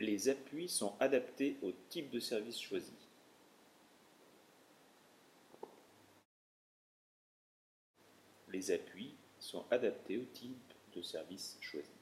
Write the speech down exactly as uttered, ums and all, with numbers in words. Les appuis sont adaptés au type de service choisi. Les appuis sont adaptés au type de service choisi.